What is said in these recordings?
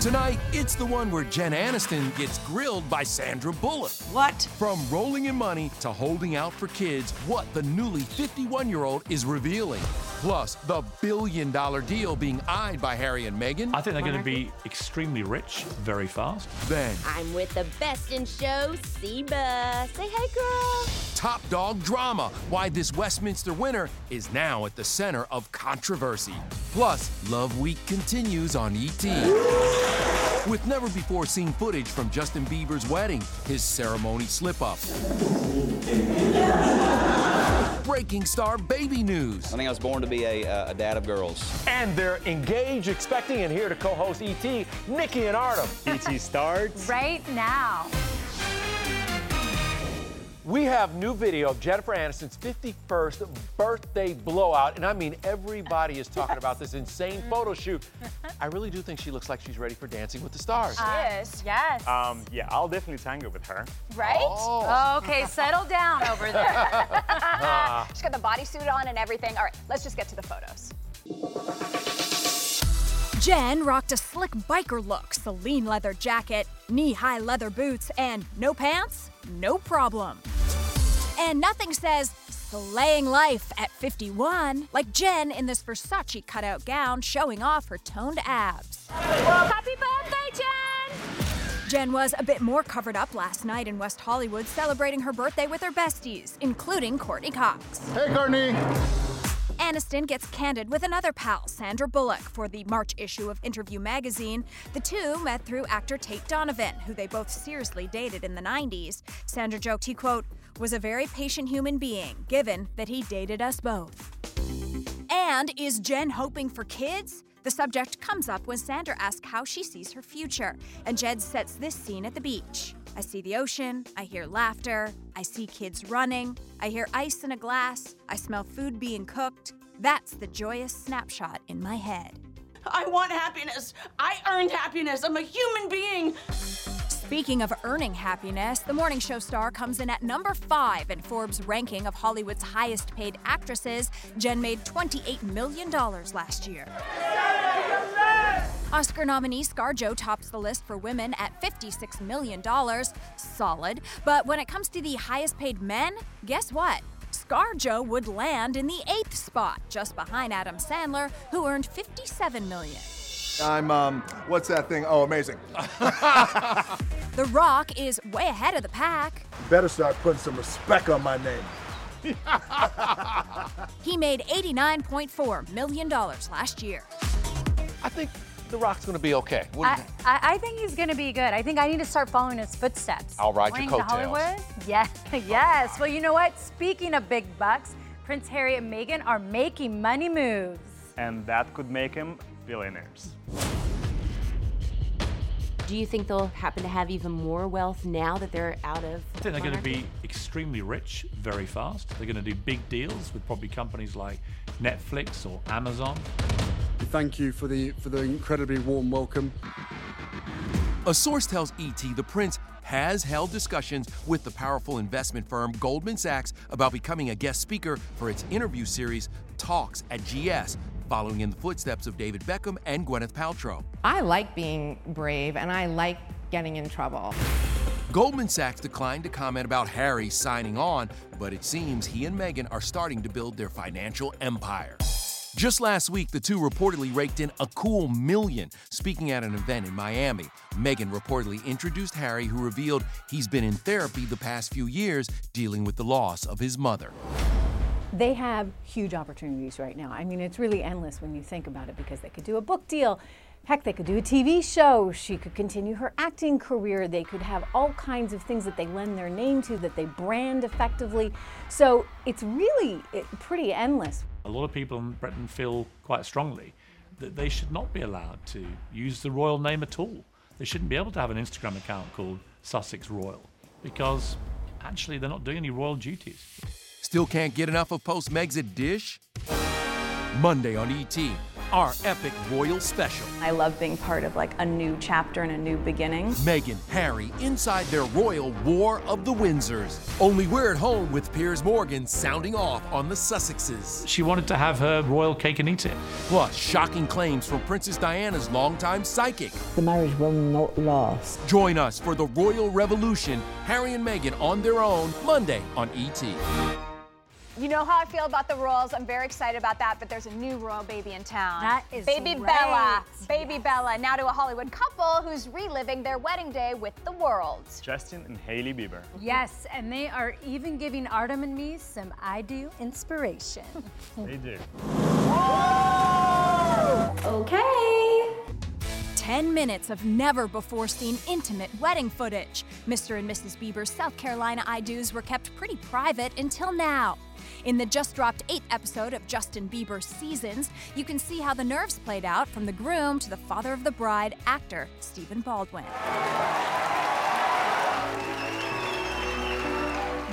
Tonight, it's the one where Jen Aniston gets grilled by Sandra Bullock. What? From rolling in money to holding out for kids, what the newly 51-year-old is revealing. Plus, the billion-dollar deal being eyed by Harry and Meghan. I think they're going to be extremely rich very fast. Then, I'm with the best in show, Siba. Say hey, girl. Top dog drama, why this Westminster winner is now at the center of controversy. Plus, Love Week continues on ET. With never-before-seen footage from Justin Bieber's wedding, his ceremony slip-up. Breaking star baby news. I think I was born to be a dad of girls. And they're engaged, expecting, and here to co-host ET, Nikki and Artem. ET starts right now. We have new video of Jennifer Aniston's 51st birthday blowout, and I mean everybody is talking about this insane photo shoot. I really do think she looks like she's ready for Dancing with the Stars. Yes, yes. Yeah, I'll definitely tango with her. Right? Oh. Okay, settle down over there. She's got the bodysuit on and everything. All right, let's just get to the photos. Jen rocked a slick biker look, the lean leather jacket, knee-high leather boots, and no pants? No problem. And nothing says slaying life at 51 like Jen in this Versace cutout gown showing off her toned abs. Happy birthday, Jen! Jen was a bit more covered up last night in West Hollywood celebrating her birthday with her besties, including Courtney Cox. Hey, Courtney! Aniston gets candid with another pal, Sandra Bullock, for the March issue of Interview magazine. The two met through actor Tate Donovan, who they both seriously dated in the 90s. Sandra joked he, quote, was a very patient human being, given that he dated us both. And is Jen hoping for kids? The subject comes up when Sandra asks how she sees her future, and Jen sets this scene at the beach. I see the ocean, I hear laughter, I see kids running, I hear ice in a glass, I smell food being cooked. That's the joyous snapshot in my head. I want happiness. I earned happiness. I'm a human being. Speaking of earning happiness, The Morning Show star comes in at number 5 in Forbes' ranking of Hollywood's highest-paid actresses. Jen made $28 million last year. Oscar nominee ScarJo tops the list for women at $56 million. Solid. But when it comes to the highest-paid men, guess what? ScarJo would land in the 8th spot, just behind Adam Sandler, who earned $57 million. I'm, what's that thing? Oh, amazing. The Rock is way ahead of the pack. You better start putting some respect on my name. He made $89.4 million last year. I think The Rock's going to be okay. I think he's going to be good. I think I need to start following his footsteps. I'll ride your coattails. Hollywood? Yes, yes. Well, you know what? Speaking of big bucks, Prince Harry and Meghan are making money moves. And that could make him billionaires. Do you think they'll happen to have even more wealth now that they're out of I think they're going to be extremely rich very fast. They're going to do big deals with probably companies like Netflix or Amazon. Thank you for the incredibly warm welcome. A source tells ET the prince has held discussions with the powerful investment firm Goldman Sachs about becoming a guest speaker for its interview series Talks at GS, following in the footsteps of David Beckham and Gwyneth Paltrow. I like being brave, and I like getting in trouble. Goldman Sachs declined to comment about Harry signing on, but it seems he and Meghan are starting to build their financial empire. Just last week, the two reportedly raked in a cool $1 million speaking at an event in Miami. Meghan reportedly introduced Harry, who revealed he's been in therapy the past few years dealing with the loss of his mother. They have huge opportunities right now. I mean, it's really endless when you think about it, because they could do a book deal. Heck, they could do a TV show. She could continue her acting career. They could have all kinds of things that they lend their name to, that they brand effectively. So it's really pretty endless. A lot of people in Britain feel quite strongly that they should not be allowed to use the royal name at all. They shouldn't be able to have an Instagram account called Sussex Royal, because actually they're not doing any royal duties. Still can't get enough of post-Meg's dish? Monday on ET, our epic royal special. I love being part of like a new chapter and a new beginning. Meghan, Harry, inside their royal War of the Windsors. Only we're at home with Piers Morgan sounding off on the Sussexes. She wanted to have her royal cake and eat it. Plus, shocking claims from Princess Diana's longtime psychic. The marriage will not last. Join us for the royal revolution, Harry and Meghan on their own, Monday on ET. You know how I feel about the royals. I'm very excited about that, but there's a new royal baby in town. That is Baby great. Bella. Baby yes. Bella, now to a Hollywood couple who's reliving their wedding day with the world. Justin and Haley Bieber. Yes, and they are even giving Artem and me some I Do inspiration. They do. Whoa! Okay. 10 minutes of never-before-seen intimate wedding footage. Mr. and Mrs. Bieber's South Carolina I Do's were kept pretty private until now. In the just-dropped 8th episode of Justin Bieber's Seasons, you can see how the nerves played out from the groom to the father of the bride, actor Stephen Baldwin.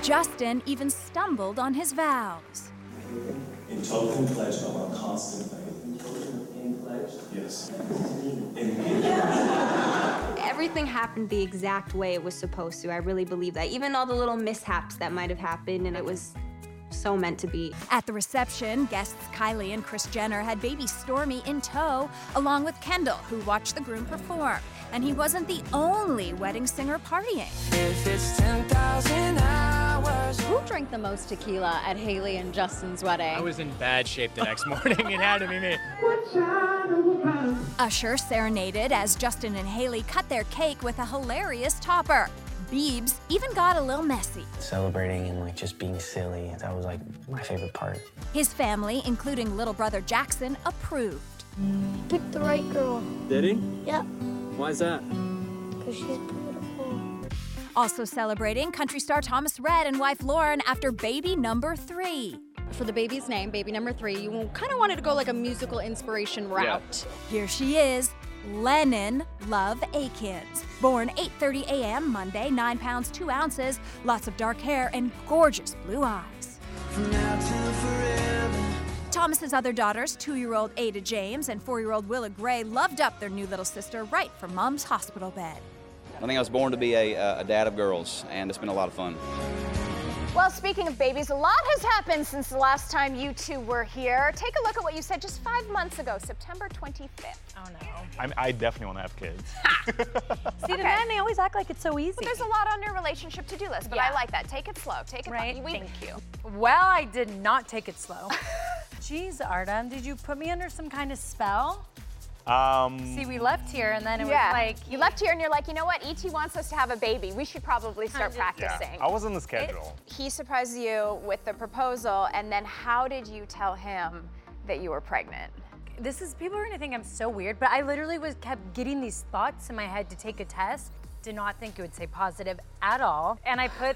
Justin even stumbled on his vows. In total pledge, I want constant pledge. Yes. Everything happened the exact way it was supposed to. I really believe that. Even all the little mishaps that might have happened, and it was so meant to be. At the reception, guests Kylie and Kris Jenner had baby Stormy in tow, along with Kendall, who watched the groom perform. And he wasn't the only wedding singer partying. If it's 10,000 hours. Who drank the most tequila at Haley and Justin's wedding? I was in bad shape the next morning. It had to be me. Usher serenaded as Justin and Haley cut their cake with a hilarious topper. Biebs even got a little messy. Celebrating and like just being silly, that was like my favorite part. His family, including little brother Jackson, approved. He picked the right girl. Did he? Yep. Why is that? Because she's beautiful. Also celebrating, country star Thomas Rhett and wife Lauren after baby number 3. For the baby's name, baby number 3, you kind of wanted to go like a musical inspiration route. Yeah. Here she is. Lennon Love Akins, born 8:30 a.m. Monday, 9 pounds, 2 ounces, lots of dark hair and gorgeous blue eyes. Thomas's other daughters, 2-year-old Ada James and 4-year-old Willa Gray, loved up their new little sister right from mom's hospital bed. I think I was born to be a dad of girls, and it's been a lot of fun. Well, speaking of babies, a lot has happened since the last time you two were here. Take a look at what you said just 5 months ago, September 25th. Oh, no. I definitely want to have kids. See, the men, they always act like it's so easy. Well, there's a lot on your relationship to-do list, but yeah. I like that. Take it slow. Take it slow. Right? Thank you. Well, I did not take it slow. Jeez, Artem, did you put me under some kind of spell? See, we left here, and then it was like... You left here, and you're like, you know what? E.T. wants us to have a baby. We should probably start practicing. Yeah, I was on the schedule. He surprised you with the proposal, and then how did you tell him that you were pregnant? This is... People are going to think I'm so weird, but I literally kept getting these thoughts in my head to take a test. Did not think it would say positive at all. And I put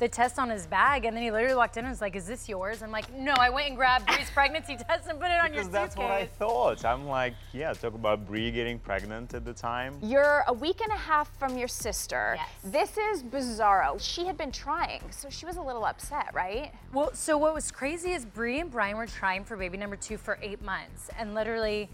the test on his bag, and then he literally walked in and was like, "Is this yours?" I'm like, "No, I went and grabbed Brie's pregnancy test and put it on your suitcase." Because that's what I thought. I'm like, yeah, talk about Brie getting pregnant at the time. You're a week and a half from your sister. Yes. This is bizarro. She had been trying, so she was a little upset, right? Well, so what was crazy is Brie and Brian were trying for baby number two for 8 months, and literally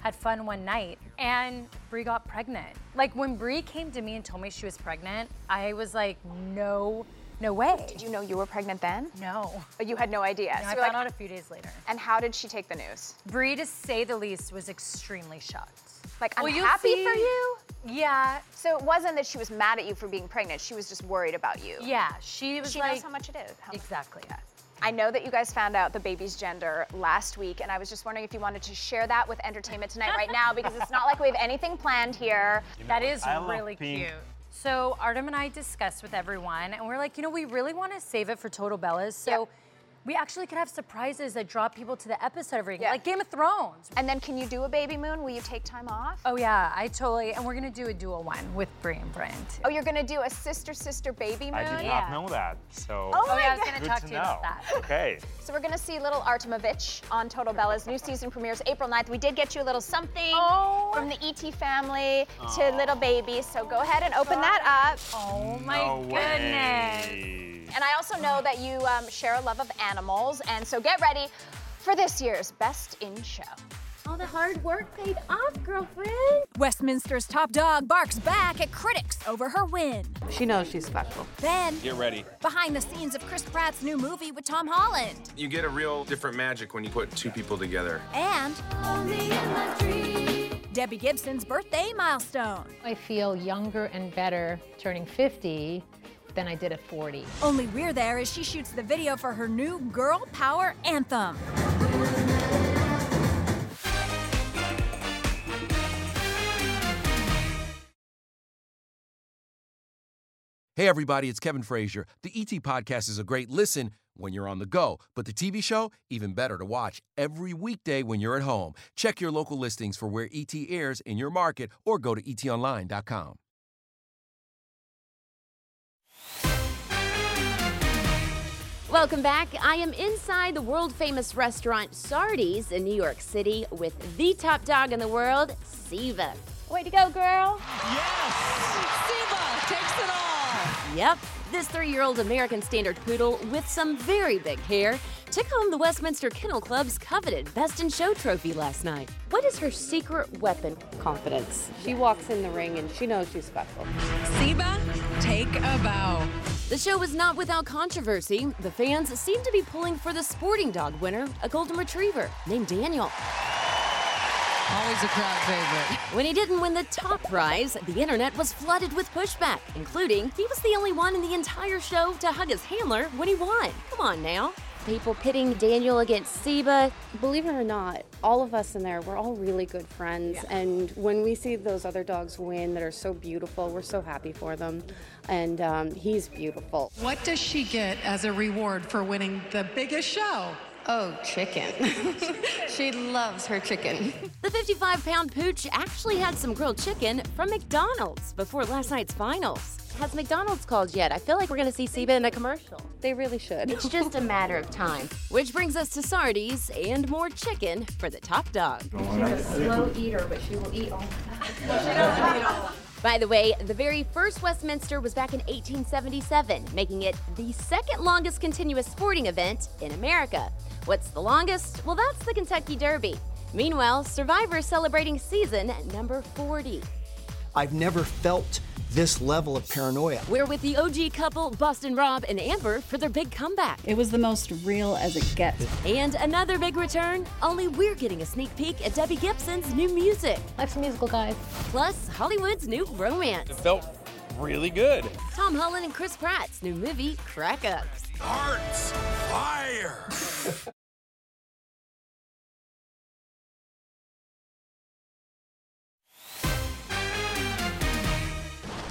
had fun one night, and Brie got pregnant. Like, when Brie came to me and told me she was pregnant, I was like, no way. Did you know you were pregnant then? No. But you had no idea. No, so I found out a few days later. And how did she take the news? Brie, to say the least, was extremely shocked. Like, I'm happy for you? Yeah. So it wasn't that she was mad at you for being pregnant, she was just worried about you. Yeah, she was like... She knows how much it is. Exactly. Yeah. I know that you guys found out the baby's gender last week, and I was just wondering if you wanted to share that with Entertainment Tonight right now, because it's not like we have anything planned here. You know, that is really cute. So Artem and I discussed with everyone, and we're like, you know, we really want to save it for Total Bellas, so we actually could have surprises that draw people to the episode every week, like Game of Thrones. And then can you do a baby moon? Will you take time off? Oh yeah, I totally, and we're going to do a dual one with Brie and Brian too. Oh, you're going to do a sister-sister baby moon? I did not know that, so I was going to talk to you about that. Okay. So we're going to see little Artemovich on Total Bellas. New season premieres April 9th. We did get you a little something from the E.T. family to little baby, so go ahead and open that up. Oh my goodness. Way. And I also know that you share a love of animals, and so get ready for this year's Best in Show. All the hard work paid off, girlfriend. Westminster's top dog barks back at critics over her win. She knows she's special. Then, get ready. Behind the scenes of Chris Pratt's new movie with Tom Holland. You get a real different magic when you put two people together. And only in my dream. Debbie Gibson's birthday milestone. I feel younger and better turning 50. Than I did at 40. Only we're there as she shoots the video for her new girl power anthem. Hey everybody, it's Kevin Frazier. The ET Podcast is a great listen when you're on the go, but the TV show, even better to watch every weekday when you're at home. Check your local listings for where ET airs in your market or go to etonline.com. Welcome back. I am inside the world-famous restaurant Sardi's in New York City with the top dog in the world, Siba. Way to go, girl. Yes! Siba takes it all. Yep. This 3-year-old American Standard Poodle with some very big hair took home the Westminster Kennel Club's coveted Best in Show trophy last night. What is her secret weapon? Confidence. She walks in the ring and she knows she's special. Siba, take a bow. The show was not without controversy. The fans seemed to be pulling for the sporting dog winner, a golden retriever named Daniel. Always a crowd favorite. When he didn't win the top prize, the internet was flooded with pushback, including he was the only one in the entire show to hug his handler when he won. Come on now. People pitting Daniel against Siba. Believe it or not, all of us in there, we're all really good friends. Yeah. And when we see those other dogs win that are so beautiful, we're so happy for them. And he's beautiful. What does she get as a reward for winning the biggest show? Oh, chicken. She loves her chicken. The 55-pound pooch actually had some grilled chicken from McDonald's before last night's finals. Has McDonald's called yet? I feel like we're going to see Siba in a commercial. They really should. It's just a matter of time. Which brings us to Sardi's and more chicken for the top dog. She's a slow eater, but she will eat all the time. She doesn't eat all the time. By the way, the very first Westminster was back in 1877, making it the second longest continuous sporting event in America. What's the longest? Well, that's the Kentucky Derby. Meanwhile, Survivor's celebrating season number 40. I've never felt this level of paranoia. We're with the OG couple, Boston Rob and Amber, for their big comeback. It was the most real as it gets. And another big return, only we're getting a sneak peek at Debbie Gibson's new music. Life's a musical, guys. Plus, Hollywood's new romance. It felt really good. Tom Holland and Chris Pratt's new movie, Crack Ups. Hearts, fire!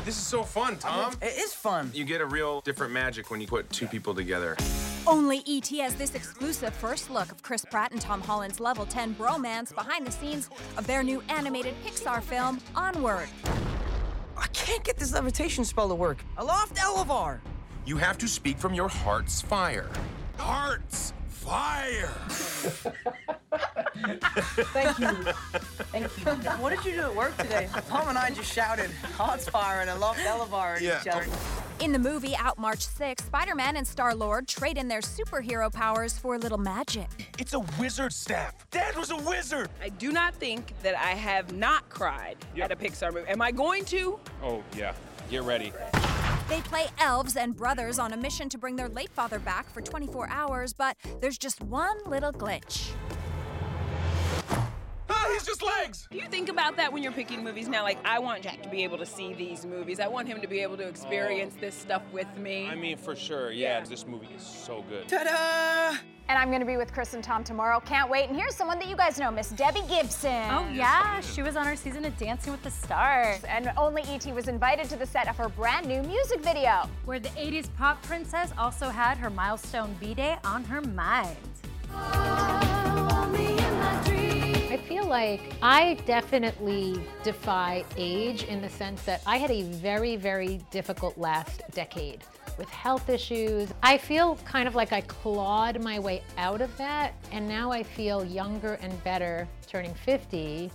This is so fun, Tom. It is fun. You get a real different magic when you put two people together. Only ET has this exclusive first look of Chris Pratt and Tom Holland's level 10 bromance behind the scenes of their new animated Pixar film, Onward. I can't get this levitation spell to work. Aloft Elevar. You have to speak from your heart's fire. Heart's fire! Thank you. Thank you. What did you do at work today? Tom and I just shouted, heart's fire and Aloft Elevar at each other. In the movie, out March 6th, Spider-Man and Star-Lord trade in their superhero powers for a little magic. It's a wizard staff. Dad was a wizard. I do not think that I have not cried at a Pixar movie. Am I going to? Oh, yeah. Get ready. They play elves and brothers on a mission to bring their late father back for 24 hours, but there's just one little glitch. He's just legs. Do you think about that when you're picking movies now? Like, I want Jack to be able to see these movies. I want him to be able to experience this stuff with me. I mean, for sure, yeah. This movie is so good. Ta-da! And I'm gonna be with Chris and Tom tomorrow. Can't wait. And here's someone that you guys know, Miss Debbie Gibson. Oh, yeah, she was on her season of Dancing with the Stars. And only E.T. was invited to the set of her brand new music video, where the 80s pop princess also had her milestone B-Day on her mind. I feel like I definitely defy age in the sense that I had a very, very difficult last decade with health issues. I feel kind of like I clawed my way out of that, and now I feel younger and better turning 50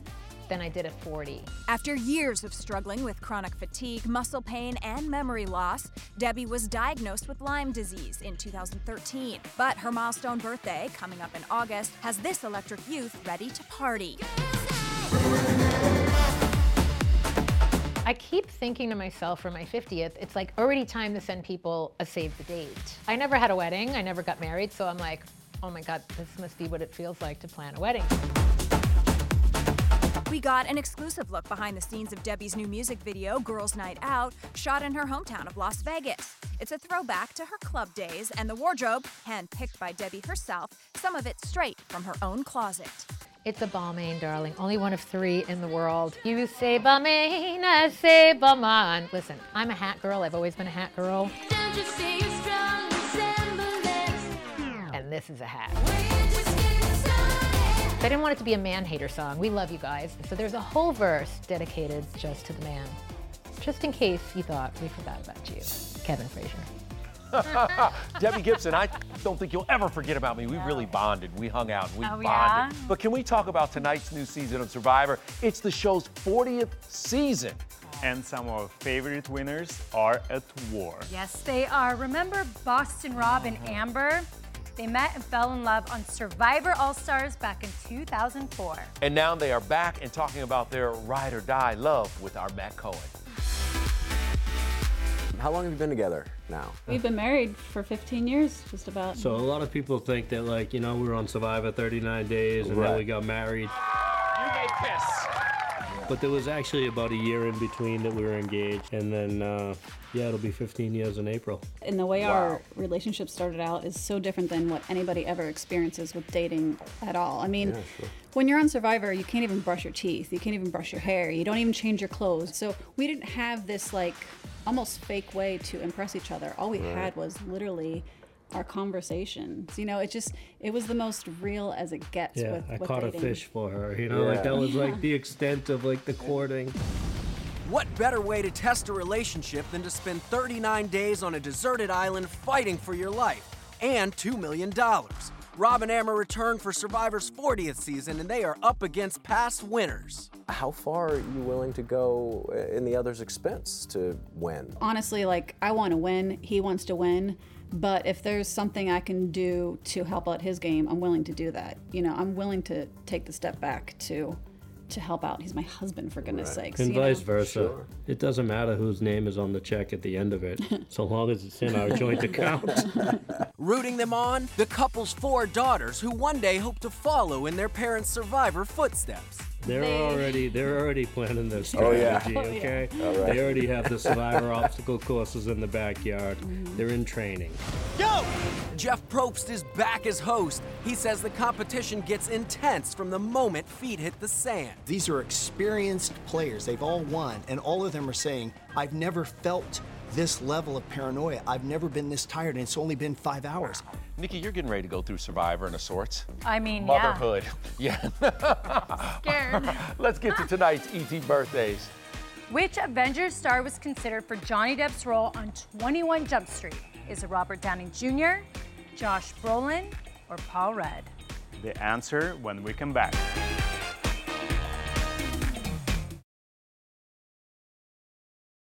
than I did at 40. After years of struggling with chronic fatigue, muscle pain, and memory loss, Debbie was diagnosed with Lyme disease in 2013. But her milestone birthday, coming up in August, has this electric youth ready to party. I keep thinking to myself for my 50th, it's like already time to send people a save the date. I never had a wedding, I never got married, so I'm like, oh my God, this must be what it feels like to plan a wedding. We got an exclusive look behind the scenes of Debbie's new music video, Girls Night Out, shot in her hometown of Las Vegas. It's a throwback to her club days, and the wardrobe, handpicked by Debbie herself, some of it straight from her own closet. It's a Balmain, darling. Only one of three in the world. You say Balmain, I say Balmain. Listen, I'm a hat girl. I've always been a hat girl. Don't you see a strong resemblance? And this is a hat. I didn't want it to be a man-hater song. We love you guys. So there's a whole verse dedicated just to the man. Just in case you thought we forgot about you. Kevin Frazier. Debbie Gibson, I don't think you'll ever forget about me. We really bonded. We hung out. We bonded. Yeah? But can we talk about tonight's new season of Survivor? It's the show's 40th season. And some of our favorite winners are at war. Yes, they are. Remember Boston Rob and Amber? They met and fell in love on Survivor All-Stars back in 2004. And now they are back and talking about their ride-or-die love with our Matt Cohen. How long have you been together now? We've been married for 15 years, just about. So a lot of people think that, like, you know, we were on Survivor 39 days and then we got married. You may piss. But there was actually about a year in between that we were engaged, and then, it'll be 15 years in April. And the way our relationship started out is so different than what anybody ever experiences with dating at all. I mean, when you're on Survivor, you can't even brush your teeth, you can't even brush your hair, you don't even change your clothes. So we didn't have this, like, almost fake way to impress each other. All we had was literally our conversations. You know, it was the most real as it gets. Yeah, I caught dating. A fish for her, you know, like that was like the extent of like the courting. What better way to test a relationship than to spend 39 days on a deserted island fighting for your life and $2 million. Rob and Amber return for Survivor's 40th season, and they are up against past winners. How far are you willing to go in the other's expense to win? Honestly, like, I want to win, he wants to win. But if there's something I can do to help out his game, I'm willing to do that. You know, I'm willing to take the step back to help out. He's my husband, for goodness sakes. And vice versa. Sure. It doesn't matter whose name is on the check at the end of it, so long as it's in our joint account. Rooting them on, the couple's four daughters who one day hope to follow in their parents' Survivor footsteps. They're already planning their strategy. Okay, oh, yeah. Right. They already have the Survivor obstacle courses in the backyard. Mm-hmm. They're in training. Yo, Jeff Probst is back as host. He says the competition gets intense from the moment feet hit the sand. These are experienced players. They've all won, and all of them are saying, "I've never felt this level of paranoia. I've never been this tired, and it's only been 5 hours." Nikki, you're getting ready to go through Survivor in a sorts. I mean, motherhood. Yeah. Yeah. Scared. Let's get to tonight's ET birthdays. Which Avengers star was considered for Johnny Depp's role on 21 Jump Street? Is it Robert Downey Jr., Josh Brolin, or Paul Rudd? The answer when we come back.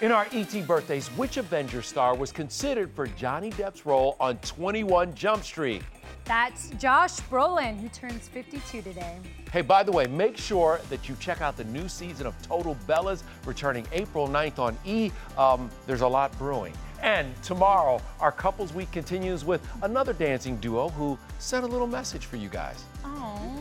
In our ET birthdays, which Avengers star was considered for Johnny Depp's role on 21 Jump Street? That's Josh Brolin, who turns 52 today. Hey, by the way, make sure that you check out the new season of Total Bellas, returning April 9th on E! There's a lot brewing. And tomorrow, our Couples Week continues with another dancing duo who sent a little message for you guys. Aww.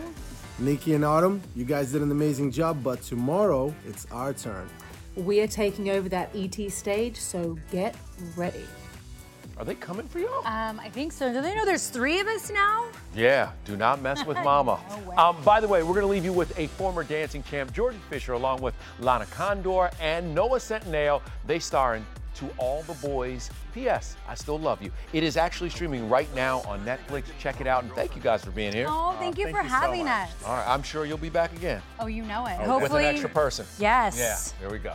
Nikki and Autumn, you guys did an amazing job, but tomorrow, it's our turn. We are taking over that ET stage, so get ready. Are they coming for y'all? I think so. Do they know there's three of us now? Yeah, do not mess with mama. No way. By the way, we're going to leave you with a former dancing champ, Jordan Fisher, along with Lana Condor and Noah Centineo. They star in To All the Boys, P.S. I Still Love You. It is actually streaming right now on Netflix. Check it out, and thank you guys for being here. Oh, thank you for having us. All right, I'm sure you'll be back again. Oh, you know it. Hopefully. With an extra person. Yes. Yeah, there we go.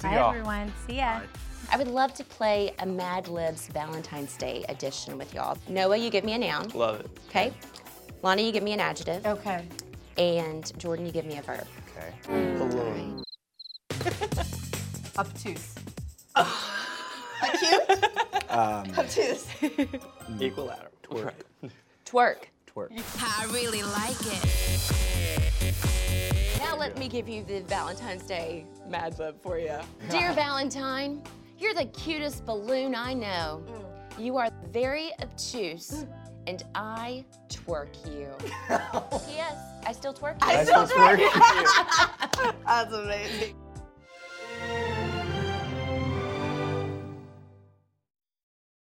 See y'all. Bye, everyone. See ya. I would love to play a Mad Libs Valentine's Day edition with y'all. Noah, you give me a noun. Love it. Okay. Lana, you give me an adjective. Okay. And Jordan, you give me a verb. Okay. Balloon. Obtuse. Cute? Obtuse. Equilateral. Twerk. Twerk. Twerk. I really like it. Now let me give you the Valentine's Day Mad Lib for you. Dear Valentine, you're the cutest balloon I know. You are very obtuse, and I twerk you. P.S. I still twerk you. I still twerk you. That's amazing.